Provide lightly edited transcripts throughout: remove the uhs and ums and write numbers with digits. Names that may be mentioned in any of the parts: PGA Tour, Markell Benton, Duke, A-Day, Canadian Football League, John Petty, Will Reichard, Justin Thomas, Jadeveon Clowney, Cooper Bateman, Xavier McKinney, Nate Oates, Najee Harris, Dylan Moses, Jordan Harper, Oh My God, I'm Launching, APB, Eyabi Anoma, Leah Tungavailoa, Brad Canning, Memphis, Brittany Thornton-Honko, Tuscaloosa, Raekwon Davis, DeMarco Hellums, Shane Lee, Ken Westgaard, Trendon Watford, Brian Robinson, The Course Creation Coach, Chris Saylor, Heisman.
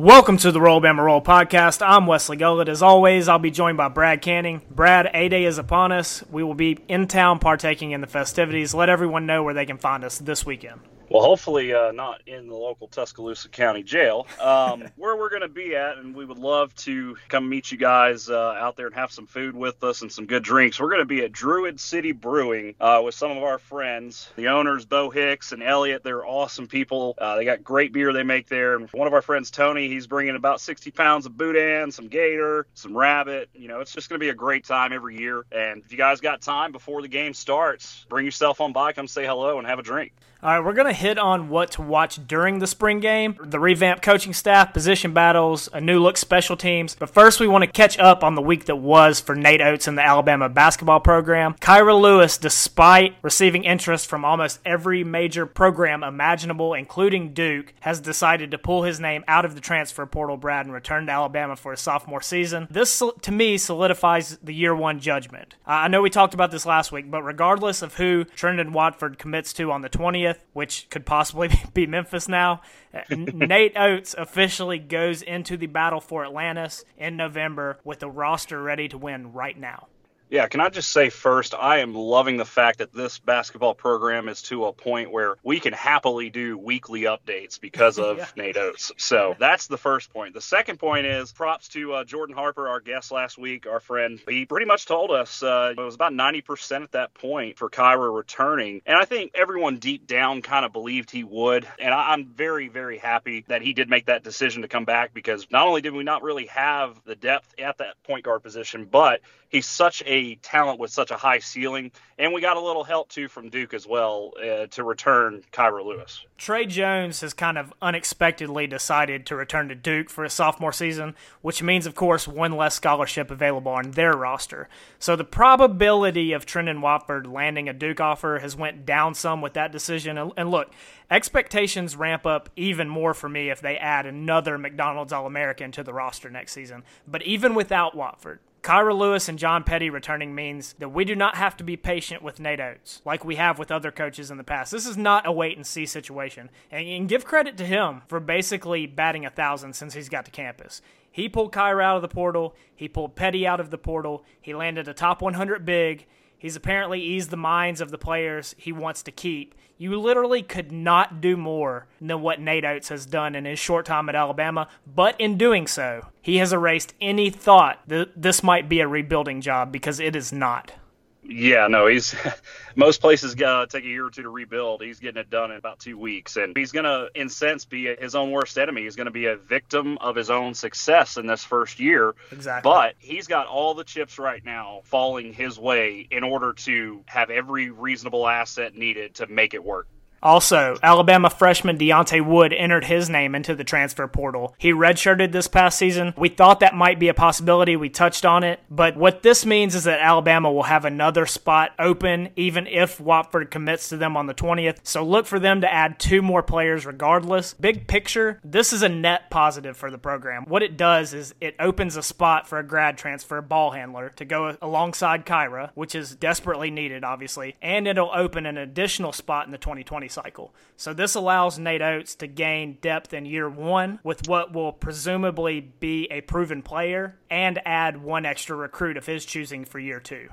Welcome to the Roll Bama Roll podcast. I'm Wesley Gullett. As always, I'll be joined by Brad Canning. Brad, A-Day is upon us. We will be in town partaking in the festivities. Let everyone know where they can find us this weekend. Well, hopefully not in the local Tuscaloosa County Jail, where we're going to be at, and we would love to come meet you guys out there and have some food with us and some good drinks. We're going to be at Druid City Brewing with some of our friends, the owners, Bo Hicks and Elliot. They're awesome people. They got great beer they make there. And one of our friends, Tony, he's bringing about 60 pounds of boudin, some gator, some rabbit. You know, it's just going to be a great time every year. And if you guys got time before the game starts, bring yourself on by, come say hello, and have a drink. All right, we're going to hit on what to watch during the spring game, the revamped coaching staff, position battles, a new look special teams. But first, we want to catch up on the week that was for Nate Oates and the Alabama basketball program. Kira Lewis, despite receiving interest from almost every major program imaginable, including Duke, has decided to pull his name out of the transfer portal, Brad, and return to Alabama for his sophomore season. This, to me, solidifies the year one judgment. I know we talked about this last week, but regardless of who Trendon Watford commits to on the 20th, which could possibly be Memphis now, Nate Oates officially goes into the battle for Atlantis in November with a roster ready to win right now. Yeah, can I just say first, I am loving the fact that this basketball program is to a point where we can happily do weekly updates because of Nate Oates. So that's the first point. The second point is props to Jordan Harper, our guest last week, our friend. He pretty much told us it was about 90% at that point for Kira returning. And I think everyone deep down kind of believed he would. And I'm very, very happy that he did make that decision to come back, because not only did we not really have the depth at that point guard position, but he's such a talent with such a high ceiling. And we got a little help, too, from Duke as well to return Kira Lewis. Trey Jones has kind of unexpectedly decided to return to Duke for his sophomore season, which means, of course, one less scholarship available on their roster. So the probability of Trendon Watford landing a Duke offer has went down some with that decision. And look, expectations ramp up even more for me if they add another McDonald's All-American to the roster next season. But even without Watford, Kira Lewis and John Petty returning means that we do not have to be patient with Nate Oates like we have with other coaches in the past. This is not a wait-and-see situation. And give credit to him for basically batting 1,000 since he's got to campus. He pulled Kira out of the portal. He pulled Petty out of the portal. He landed a top 100 big. He's apparently eased the minds of the players he wants to keep. You literally could not do more than what Nate Oates has done in his short time at Alabama, but in doing so, he has erased any thought that this might be a rebuilding job, because it is not. Yeah, no, he's most places got to take a year or two to rebuild. He's getting it done in about 2 weeks, and he's going to, in sense, be his own worst enemy. He's going to be a victim of his own success in this first year. Exactly. But he's got all the chips right now falling his way in order to have every reasonable asset needed to make it work. Also, Alabama freshman Deontay Wood entered his name into the transfer portal. He redshirted this past season. We thought that might be a possibility. We touched on it. But what this means is that Alabama will have another spot open, even if Watford commits to them on the 20th. So look for them to add two more players regardless. Big picture, this is a net positive for the program. What it does is it opens a spot for a grad transfer ball handler to go alongside Kira, which is desperately needed, obviously. And it'll open an additional spot in the 2020 cycle. So this allows Nate Oates to gain depth in year one with what will presumably be a proven player, and add one extra recruit of his choosing for year two.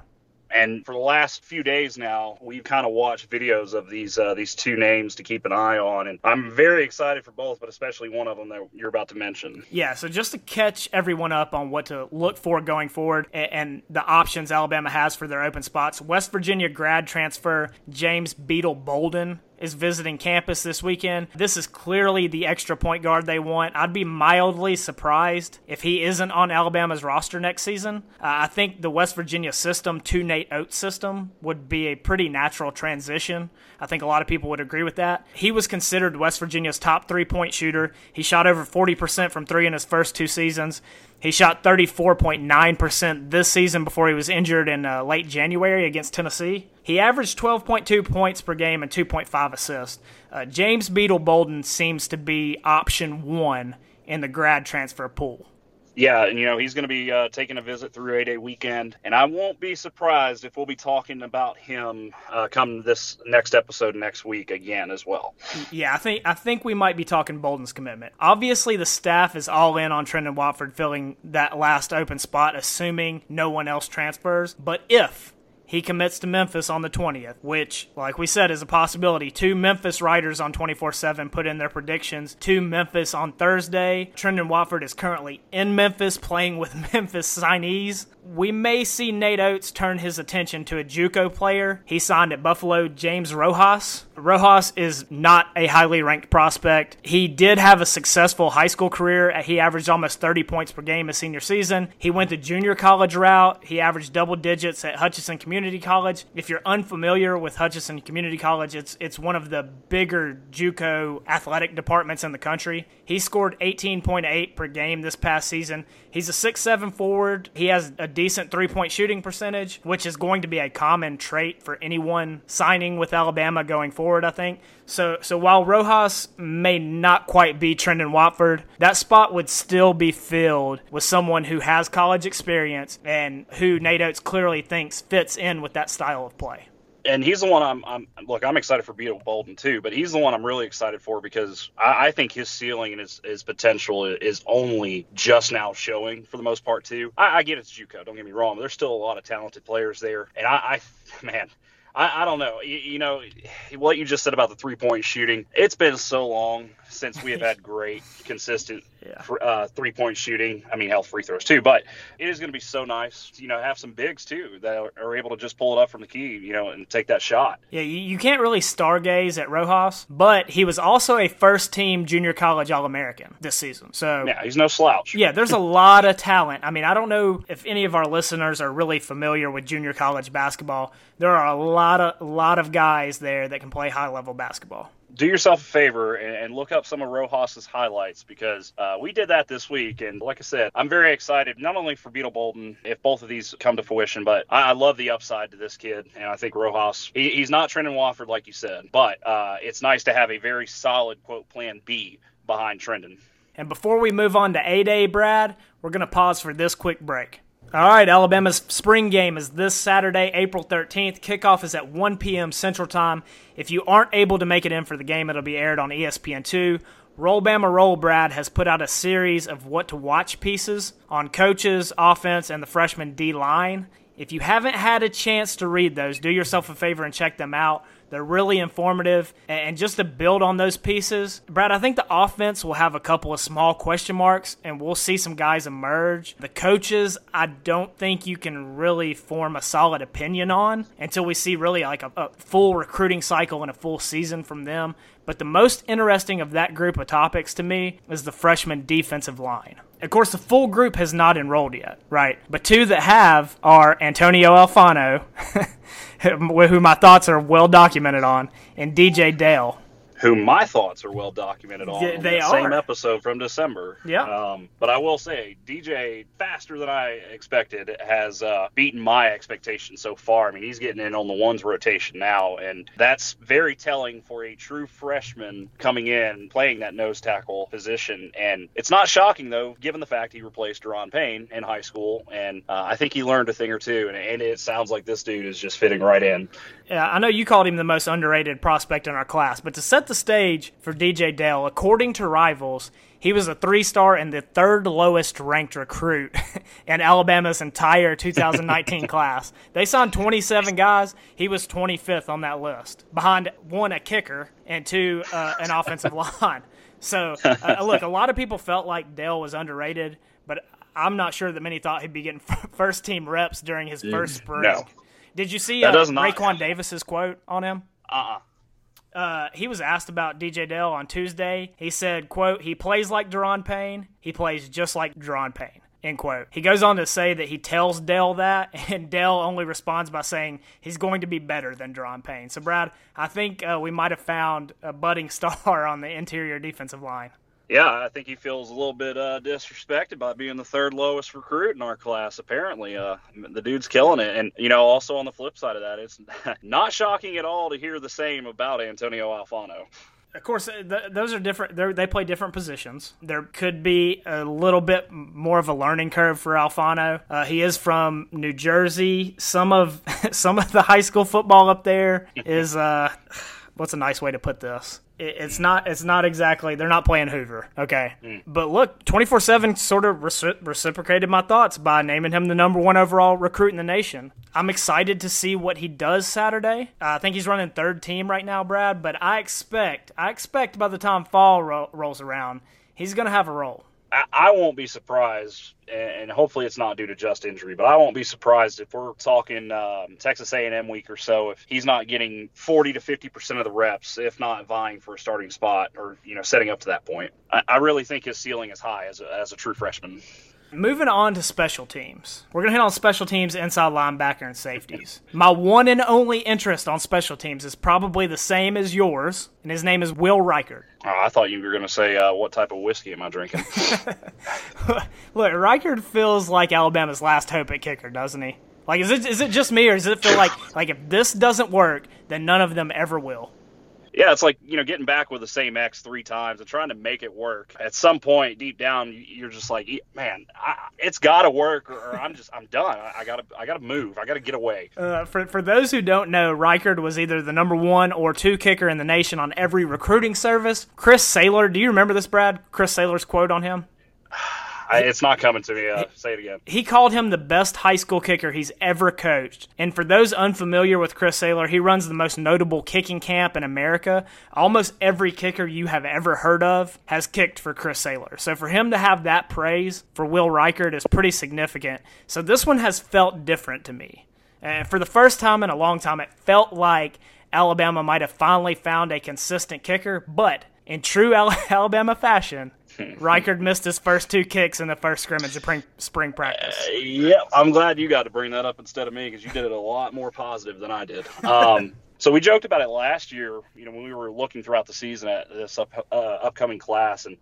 And for the last few days now, we've kind of watched videos of these two names to keep an eye on. And I'm very excited for both, but especially one of them that you're about to mention. Yeah, so just to catch everyone up on what to look for going forward and the options Alabama has for their open spots, West Virginia grad transfer James Beadle Bolden is visiting campus this weekend. This is clearly the extra point guard they want. I'd be mildly surprised if he isn't on Alabama's roster next season. I think the West Virginia system to Nate Oates system would be a pretty natural transition. I think a lot of people would agree with that. He was considered West Virginia's top three-point shooter. He shot over 40% from three in his first two seasons. He shot 34.9% this season before he was injured in late January against Tennessee. He averaged 12.2 points per game and 2.5 assists. James Beadle Bolden seems to be option one in the grad transfer pool. Yeah, and, you know, he's going to be taking a visit through 8A weekend, and I won't be surprised if we'll be talking about him come this next episode next week again as well. Yeah, I think we might be talking Bolden's commitment. Obviously, the staff is all in on Trendon Watford filling that last open spot, assuming no one else transfers. But if he commits to Memphis on the 20th, which, like we said, is a possibility. Two Memphis writers on 24/7 put in their predictions. Two Memphis on Thursday. Trendon Watford is currently in Memphis playing with Memphis signees. We may see Nate Oates turn his attention to a JUCO player. He signed at Buffalo, James Rojas. Rojas is not a highly ranked prospect. He did have a successful high school career. He averaged almost 30 points per game his senior season. He went the junior college route. He averaged double digits at Hutchinson Community College. If you're unfamiliar with Hutchinson Community College, it's one of the bigger JUCO athletic departments in the country. He scored 18.8 per game this past season. He's a 6'7 forward. He has a decent three-point shooting percentage, which is going to be a common trait for anyone signing with Alabama going forward, I think. So while Rojas may not quite be Trendon Watford, that spot would still be filled with someone who has college experience and who Nate Oates clearly thinks fits in with that style of play. And he's the one I'm excited for Beadle Bolden too, but he's the one I'm really excited for because I think his ceiling and his potential is only just now showing for the most part too. I get it's JUCO, don't get me wrong, but there's still a lot of talented players there. And I don't know. You know, what you just said about the three-point shooting, it's been so long since we have had great, consistent three-point shooting. I mean, hell, free throws too, but it is going to be so nice, you know, have some bigs too that are able to just pull it up from the key, you know, and take that shot. Yeah, you can't really stargaze at Rojas, but he was also a first-team junior college All-American this season. So yeah, he's no slouch. Yeah, there's a lot of talent. I mean, I don't know if any of our listeners are really familiar with junior college basketball. There are a lot of guys there that can play high-level basketball. Do yourself a favor and look up some of Rojas' highlights because we did that this week. And like I said, I'm very excited, not only for Beadle Bolden, if both of these come to fruition, but I love the upside to this kid. And I think Rojas, he's not Trendon Watford, like you said, but it's nice to have a very solid, quote, plan B behind Trendon. And before we move on to 8A, Brad, we're going to pause for this quick break. All right, Alabama's spring game is this Saturday, April 13th. Kickoff is at 1 p.m. Central Time. If you aren't able to make it in for the game, it'll be aired on ESPN2. Roll Bama Roll Brad has put out a series of what to watch pieces on coaches, offense, and the freshman D-line. If you haven't had a chance to read those, do yourself a favor and check them out. They're really informative. And just to build on those pieces, Brad, I think the offense will have a couple of small question marks, and we'll see some guys emerge. The coaches, I don't think you can really form a solid opinion on until we see really like a full recruiting cycle and a full season from them. But the most interesting of that group of topics to me is the freshman defensive line. Of course, the full group has not enrolled yet, right? But two that have are Antonio Alfano, who my thoughts are well documented on, and DJ Dale, who my thoughts are well documented on. They are. Same episode from December. Yeah. But I will say, DJ, faster than I expected, has beaten my expectations so far. I mean, he's getting in on the ones rotation now, and that's very telling for a true freshman coming in, playing that nose tackle position. And it's not shocking, though, given the fact he replaced Daron Payne in high school, and I think he learned a thing or two, and it sounds like this dude is just fitting right in. Yeah, I know you called him the most underrated prospect in our class, but to set the stage for DJ Dale, according to Rivals, he was a three-star and the third lowest ranked recruit in Alabama's entire 2019 class. They signed 27 guys. He was 25th on that list, behind one, a kicker, and two, an offensive line. So, look, a lot of people felt like Dale was underrated, but I'm not sure that many thought he'd be getting first-team reps during his first spring. No. Did you see Raekwon Davis's quote on him? He was asked about DJ Dale on Tuesday. He said, quote, "He plays like Daron Payne. He plays just like Daron Payne," end quote. He goes on to say that he tells Dale that, and Dale only responds by saying he's going to be better than Daron Payne. So, Brad, I think we might have found a budding star on the interior defensive line. Yeah, I think he feels a little bit disrespected by being the third lowest recruit in our class, apparently. The dude's killing it. And, you know, also on the flip side of that, it's not shocking at all to hear the same about Antonio Alfano. Of course, those are different. They play different positions. There could be a little bit more of a learning curve for Alfano. He is from New Jersey. Some of the high school football up there is what's a nice way to put this? It's not exactly, they're not playing Hoover, okay? Mm. But look, 24/7 sort of reciprocated my thoughts by naming him the number one overall recruit in the nation. I'm excited to see what he does Saturday. I think he's running third team right now, Brad, but I expect by the time fall rolls around, he's going to have a role. I won't be surprised, and hopefully it's not due to just injury, but I won't be surprised if we're talking Texas A&M week or so, if he's not getting 40 to 50% of the reps, if not vying for a starting spot or, you know, setting up to that point. I really think his ceiling is high as a true freshman. Moving on to special teams. We're going to hit on special teams, inside linebacker, and safeties. My one and only interest on special teams is probably the same as yours, and his name is Will Reichard. Oh, I thought you were going to say, what type of whiskey am I drinking? Look, Reichard feels like Alabama's last hope at kicker, doesn't he? Like, is it just me, or does it feel like if this doesn't work, then none of them ever will? Yeah, it's like, you know, getting back with the same ex 3 times and trying to make it work. At some point, deep down, you're just like, man, it's got to work, or I'm done. I gotta move. I gotta get away. For those who don't know, Reichard was either the number 1 or 2 kicker in the nation on every recruiting service. Chris Saylor, do you remember this, Brad? Chris Saylor's quote on him. It's not coming to me. Say it again. He called him the best high school kicker he's ever coached. And for those unfamiliar with Chris Saylor, he runs the most notable kicking camp in America. Almost every kicker you have ever heard of has kicked for Chris Saylor. So for him to have that praise for Will Reichard is pretty significant. So this one has felt different to me. For the first time in a long time, it felt like Alabama might have finally found a consistent kicker. But in true Alabama fashion, Reichard missed his first 2 kicks in the first scrimmage of spring practice. Yeah, I'm glad you got to bring that up instead of me, because you did it a lot more positive than I did. So we joked about it last year, you know, when we were looking throughout the season at this upcoming class, and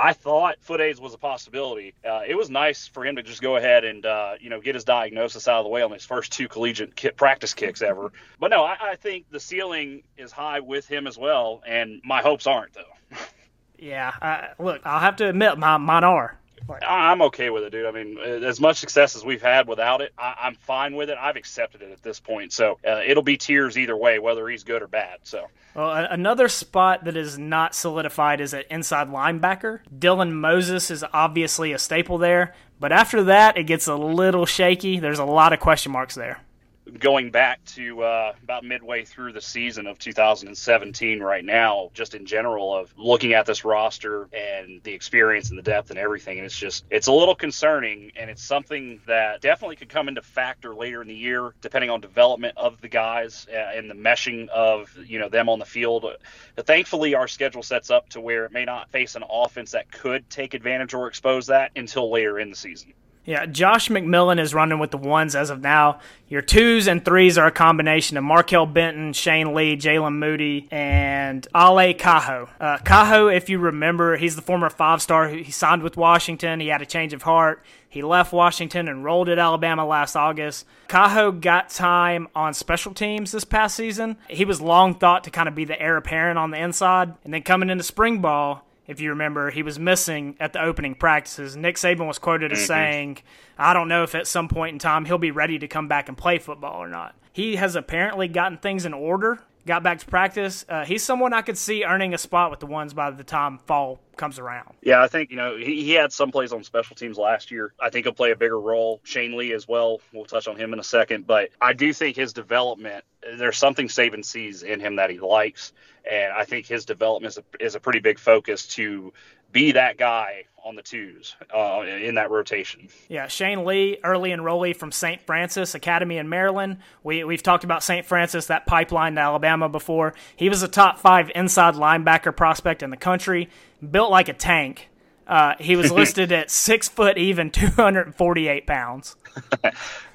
I thought foot aids was a possibility. It was nice for him to just go ahead and, you know, get his diagnosis out of the way on his first 2 collegiate practice kicks ever. But no, I think the ceiling is high with him as well, and my hopes aren't, though. Yeah, look, I'll have to admit, mine are. I'm okay with it, dude. I mean, as much success as we've had without it, I'm fine with it. I've accepted it at this point. So it'll be tears either way, whether he's good or bad. So, well, another spot that is not solidified is at inside linebacker. Dylan Moses is obviously a staple there. But after that, it gets a little shaky. There's a lot of question marks there. Going back to about midway through the season of 2017 right now, just in general of looking at this roster and the experience and the depth and everything, and it's a little concerning, and it's something that definitely could come into factor later in the year, depending on development of the guys and the meshing of, you know, them on the field. Thankfully, our schedule sets up to where it may not face an offense that could take advantage or expose that until later in the season. Yeah, Josh McMillan is running with the ones as of now. Your 2s and 3s are a combination of Markell Benton, Shane Lee, Jalen Moody, and Ale Kaho. Kaho, if you remember, he's the former 5-star. He signed with Washington. He had a change of heart. He left Washington, enrolled at Alabama last August. Kaho got time on special teams this past season. He was long thought to kind of be the heir apparent on the inside. And then coming into spring ball, if you remember, he was missing at the opening practices. Nick Saban was quoted as saying, I don't know if at some point in time he'll be ready to come back and play football or not. He has apparently gotten things in order, got back to practice. He's someone I could see earning a spot with the ones by the time fall comes around. Yeah, I think, you know, he had some plays on special teams last year. I think he'll play a bigger role. Shane Lee as well. We'll touch on him in a second. But I do think his development, there's something Saban sees in him that he likes. And I think his development is a pretty big focus to be that guy on the 2s in that rotation. Yeah, Shane Lee, early enrollee from St. Francis Academy in Maryland. We've talked about St. Francis, that pipeline to Alabama before. He was a top 5 inside linebacker prospect in the country, built like a tank. He was listed at 6 foot even, 248 pounds.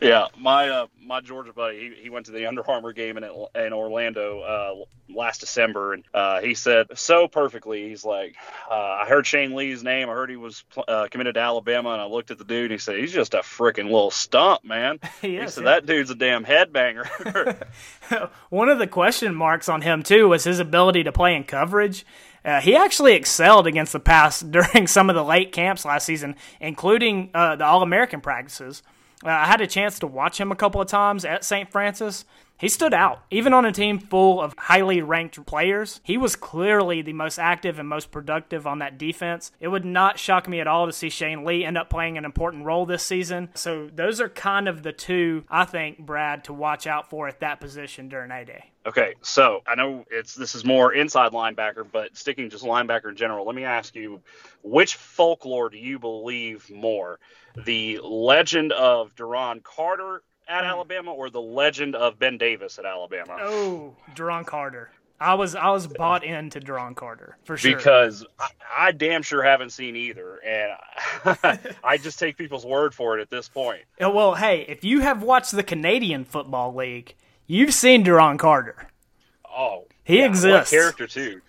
Yeah, my Georgia buddy, he went to the Under Armour game in Orlando last December, and he said so perfectly. He's like, I heard Shane Lee's name. I heard he was committed to Alabama, and I looked at the dude, and he said, he's just a freaking little stump, man. He said, that dude's a damn headbanger. One of the question marks on him, too, was his ability to play in coverage. He actually excelled against the pass during some of the late camps last season, including the All-American practices. I had a chance to watch him a couple of times at St. Francis. He stood out. Even on a team full of highly ranked players, he was clearly the most active and most productive on that defense. It would not shock me at all to see Shane Lee end up playing an important role this season. So those are kind of the two, I think, Brad, to watch out for at that position during A-Day. Okay, so I know this is more inside linebacker, but sticking just linebacker in general, let me ask you, which folklore do you believe more? The legend of Duron Carter at Alabama or the legend of Ben Davis at Alabama? Oh, Duron Carter. I was bought into Duron Carter for sure. Because I damn sure haven't seen either, and I just take people's word for it at this point. Well, hey, if you have watched the Canadian Football League, you've seen Duron Carter. Oh, he exists. What character too.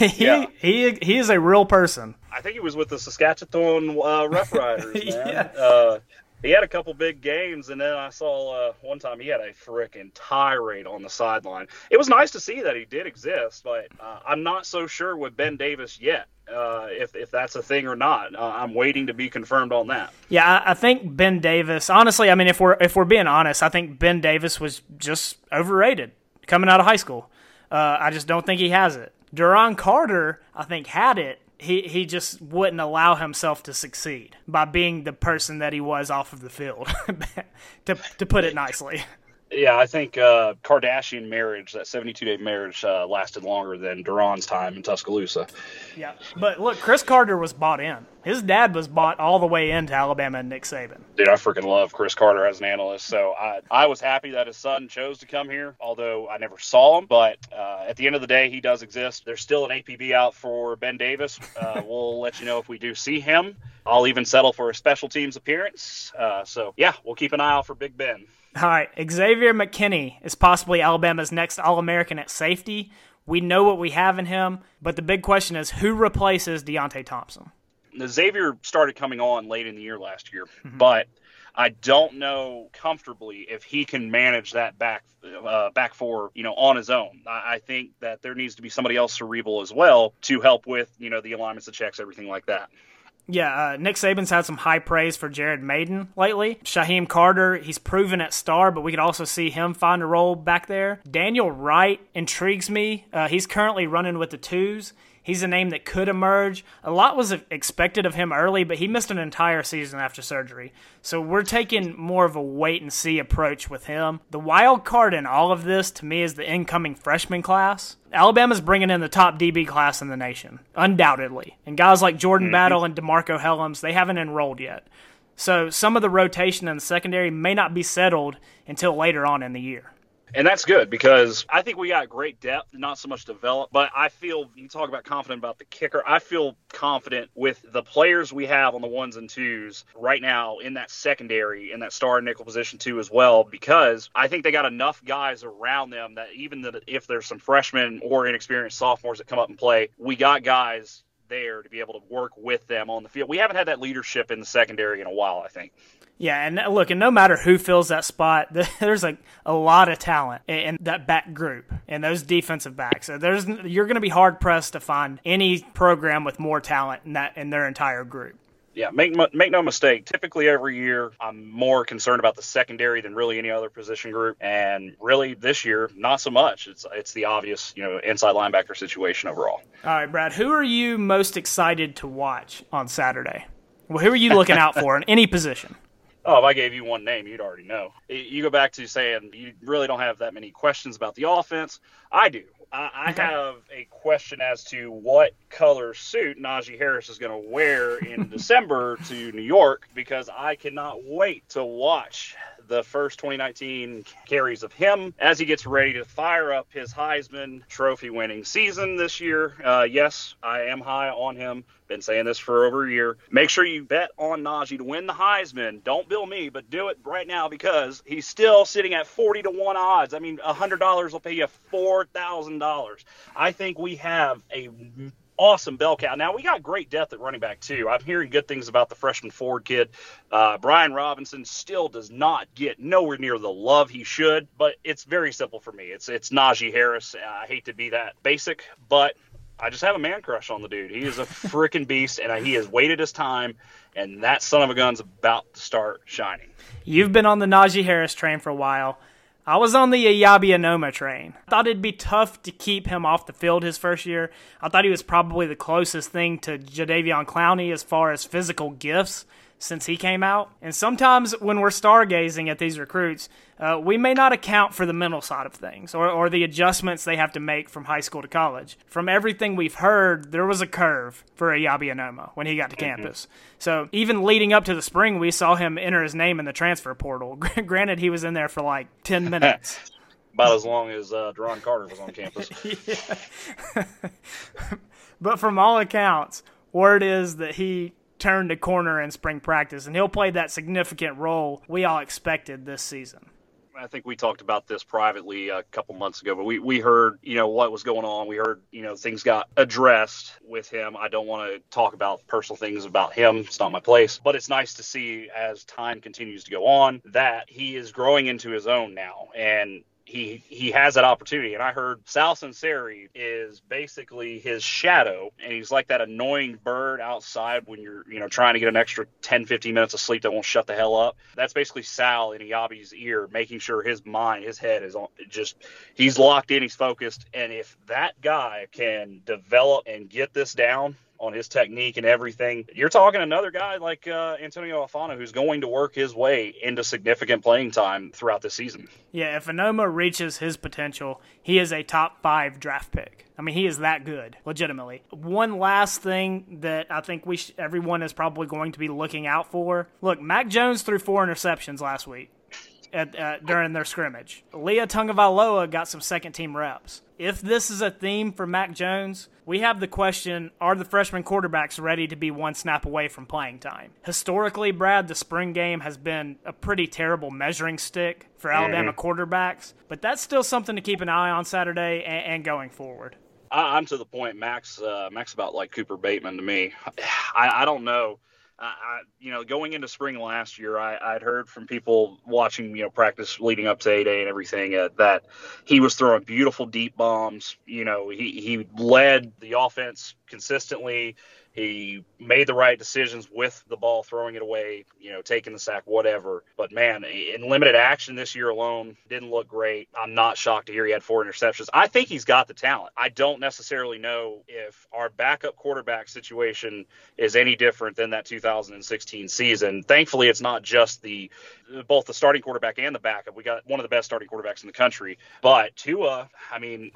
He is a real person. I think he was with the Saskatchewan Rough Riders, man. Yeah. He had a couple big games, and then I saw one time he had a freaking tirade on the sideline. It was nice to see that he did exist, but I'm not so sure with Ben Davis yet if that's a thing or not. I'm waiting to be confirmed on that. Yeah, I think Ben Davis, honestly, I mean, if we're being honest, I think Ben Davis was just overrated coming out of high school. I just don't think he has it. Duron Carter, I think, had it. He just wouldn't allow himself to succeed by being the person that he was off of the field, to put it nicely. Yeah, I think Kardashian marriage, that 72-day marriage, lasted longer than Duron's time in Tuscaloosa. Yeah, but look, Cris Carter was bought in. His dad was bought all the way into Alabama and Nick Saban. Dude, I freaking love Cris Carter as an analyst, so I was happy that his son chose to come here, although I never saw him. But at the end of the day, he does exist. There's still an APB out for Ben Davis. We'll let you know if we do see him. I'll even settle for a special teams appearance. So, yeah, we'll keep an eye out for Big Ben. All right, Xavier McKinney is possibly Alabama's next All-American at safety. We know what we have in him, but the big question is who replaces Deontay Thompson? Xavier started coming on late in the year last year, but I don't know comfortably if he can manage that back four, on his own. I think that there needs to be somebody else cerebral as well to help with, the alignments, the checks, everything like that. Yeah, Nick Saban's had some high praise for Jared Maiden lately. Shaheem Carter, he's proven at star, but we could also see him find a role back there. Daniel Wright intrigues me. He's currently running with the twos. He's a name that could emerge. A lot was expected of him early, but he missed an entire season after surgery. So we're taking more of a wait-and-see approach with him. The wild card in all of this, to me, is the incoming freshman class. Alabama's bringing in the top DB class in the nation, undoubtedly. And guys like Jordan Battle and DeMarco Hellums, they haven't enrolled yet. So some of the rotation in the secondary may not be settled until later on in the year. And that's good because I think we got great depth, not so much developed, but I feel, you talk about confident about the kicker, I feel confident with the players we have on the ones and twos right now in that secondary, in that star and nickel position too as well, because I think they got enough guys around them that if there's some freshmen or inexperienced sophomores that come up and play, we got guys there to be able to work with them on the field. We haven't had that leadership in the secondary in a while, I think. Yeah, and look, and no matter who fills that spot, there's a lot of talent in that back group and those defensive backs. So you're going to be hard-pressed to find any program with more talent in their entire group. Yeah, make no mistake. Typically every year, I'm more concerned about the secondary than really any other position group. And really this year, not so much. It's the obvious, inside linebacker situation overall. All right, Brad, who are you most excited to watch on Saturday? Well, who are you looking out for in any position? Oh, if I gave you one name, you'd already know. You go back to saying you really don't have that many questions about the offense. I do. I have a question as to what color suit Najee Harris is going to wear in December to New York, because I cannot wait to watch the first 2019 carries of him as he gets ready to fire up his Heisman trophy-winning season this year. Yes, I am high on him. Been saying this for over a year. Make sure you bet on Najee to win the Heisman. Don't bill me, but do it right now because he's still sitting at 40-1 odds. I mean, $100 will pay you $4,000. I think we have a awesome bell cow. Now, we got great depth at running back, too. I'm hearing good things about the freshman Ford kid. Brian Robinson still does not get nowhere near the love he should, but it's very simple for me. It's Najee Harris. I hate to be that basic, but I just have a man crush on the dude. He is a freaking beast, and he has waited his time, and that son of a gun's about to start shining. You've been on the Najee Harris train for a while. I was on the Eyabi Anoma train. I thought it'd be tough to keep him off the field his first year. I thought he was probably the closest thing to Jadeveon Clowney as far as physical gifts since he came out. And sometimes when we're stargazing at these recruits, we may not account for the mental side of things or the adjustments they have to make from high school to college. From everything we've heard, there was a curve for Eyabi Anoma when he got to campus. So even leading up to the spring, we saw him enter his name in the transfer portal. Granted, he was in there for like 10 minutes. About as long as Duron Carter was on campus. But from all accounts, word is that he turned the corner in spring practice, and he'll play that significant role we all expected this season. I think we talked about this privately a couple months ago, but we heard, what was going on. We heard, things got addressed with him. I don't want to talk about personal things about him. It's not my place, but it's nice to see as time continues to go on that he is growing into his own now. And he has that opportunity. And I heard Sal Sinceri is basically his shadow, and he's like that annoying bird outside when you're, trying to get an extra 10, 15 minutes of sleep that won't shut the hell up. That's basically Sal in Iyabi's ear, making sure his mind, his head is on, just, he's locked in, he's focused. And if that guy can develop and get this down on his technique and everything, you're talking another guy like Antonio Alfano who's going to work his way into significant playing time throughout the season. Yeah, if Anoma reaches his potential, he is a top 5 draft pick. I mean, he is that good, legitimately. One last thing that I think everyone is probably going to be looking out for. Look, Mac Jones threw 4 interceptions last week during their scrimmage. Leah Tungavailoa got some second-team reps. If this is a theme for Mac Jones, we have the question, are the freshman quarterbacks ready to be one snap away from playing time? Historically, Brad, the spring game has been a pretty terrible measuring stick for Alabama quarterbacks, but that's still something to keep an eye on Saturday and going forward. I'm to the point, Mac's about like Cooper Bateman to me. I don't know. Going into spring last year, I'd heard from people watching, practice leading up to A-Day and everything that he was throwing beautiful deep bombs. He led the offense consistently. He made the right decisions with the ball, throwing it away, taking the sack, whatever. But, man, in limited action this year alone, didn't look great. I'm not shocked to hear he had 4 interceptions. I think he's got the talent. I don't necessarily know if our backup quarterback situation is any different than that 2016 season. Thankfully, it's not just both the starting quarterback and the backup. We got one of the best starting quarterbacks in the country. But Tua,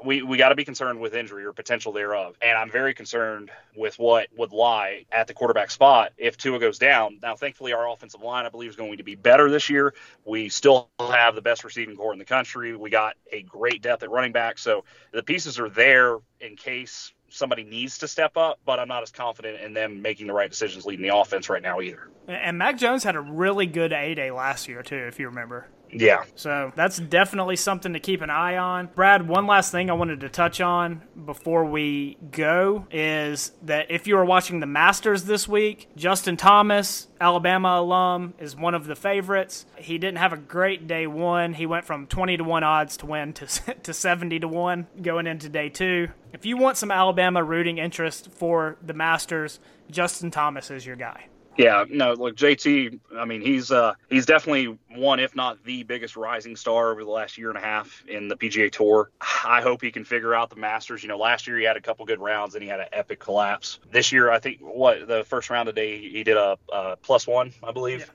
we got to be concerned with injury or potential thereof. And I'm very concerned with what would lie at the quarterback spot if Tua goes down. Now, thankfully, our offensive line, I believe, is going to be better this year. We still have the best receiving corps in the country. We got a great depth at running back. So the pieces are there in case somebody needs to step up, but I'm not as confident in them making the right decisions leading the offense right now either. And Mac Jones had a really good A-Day last year, too, if you remember. Yeah. So that's definitely something to keep an eye on. Brad, one last thing I wanted to touch on before we go is that if you were watching the Masters this week, Justin Thomas, Alabama alum, is one of the favorites. He didn't have a great day one. He went from 20-1 odds to win to 70-1 going into day two. If you want some Alabama rooting interest for the Masters, Justin Thomas is your guy. Yeah, no, look, JT, he's definitely one, if not the biggest rising star over the last year and a half in the PGA Tour. I hope he can figure out the Masters. Last year he had a couple good rounds and he had an epic collapse. This year, I think, the first round of the day, he did a +1, I believe.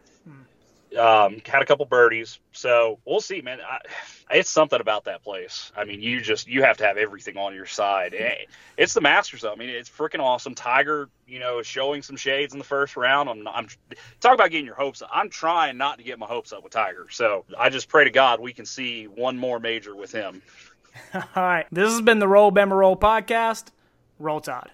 Yeah. Had a couple birdies. So we'll see, man. It's something about that place. I mean, you have to have everything on your side. It's the Masters, though. I mean, it's freaking awesome. Tiger, is showing some shades in the first round. I'm talking about getting your hopes up. I'm trying not to get my hopes up with Tiger. So I just pray to God we can see one more major with him. All right. This has been the Roll Bama Roll podcast. Roll Tide.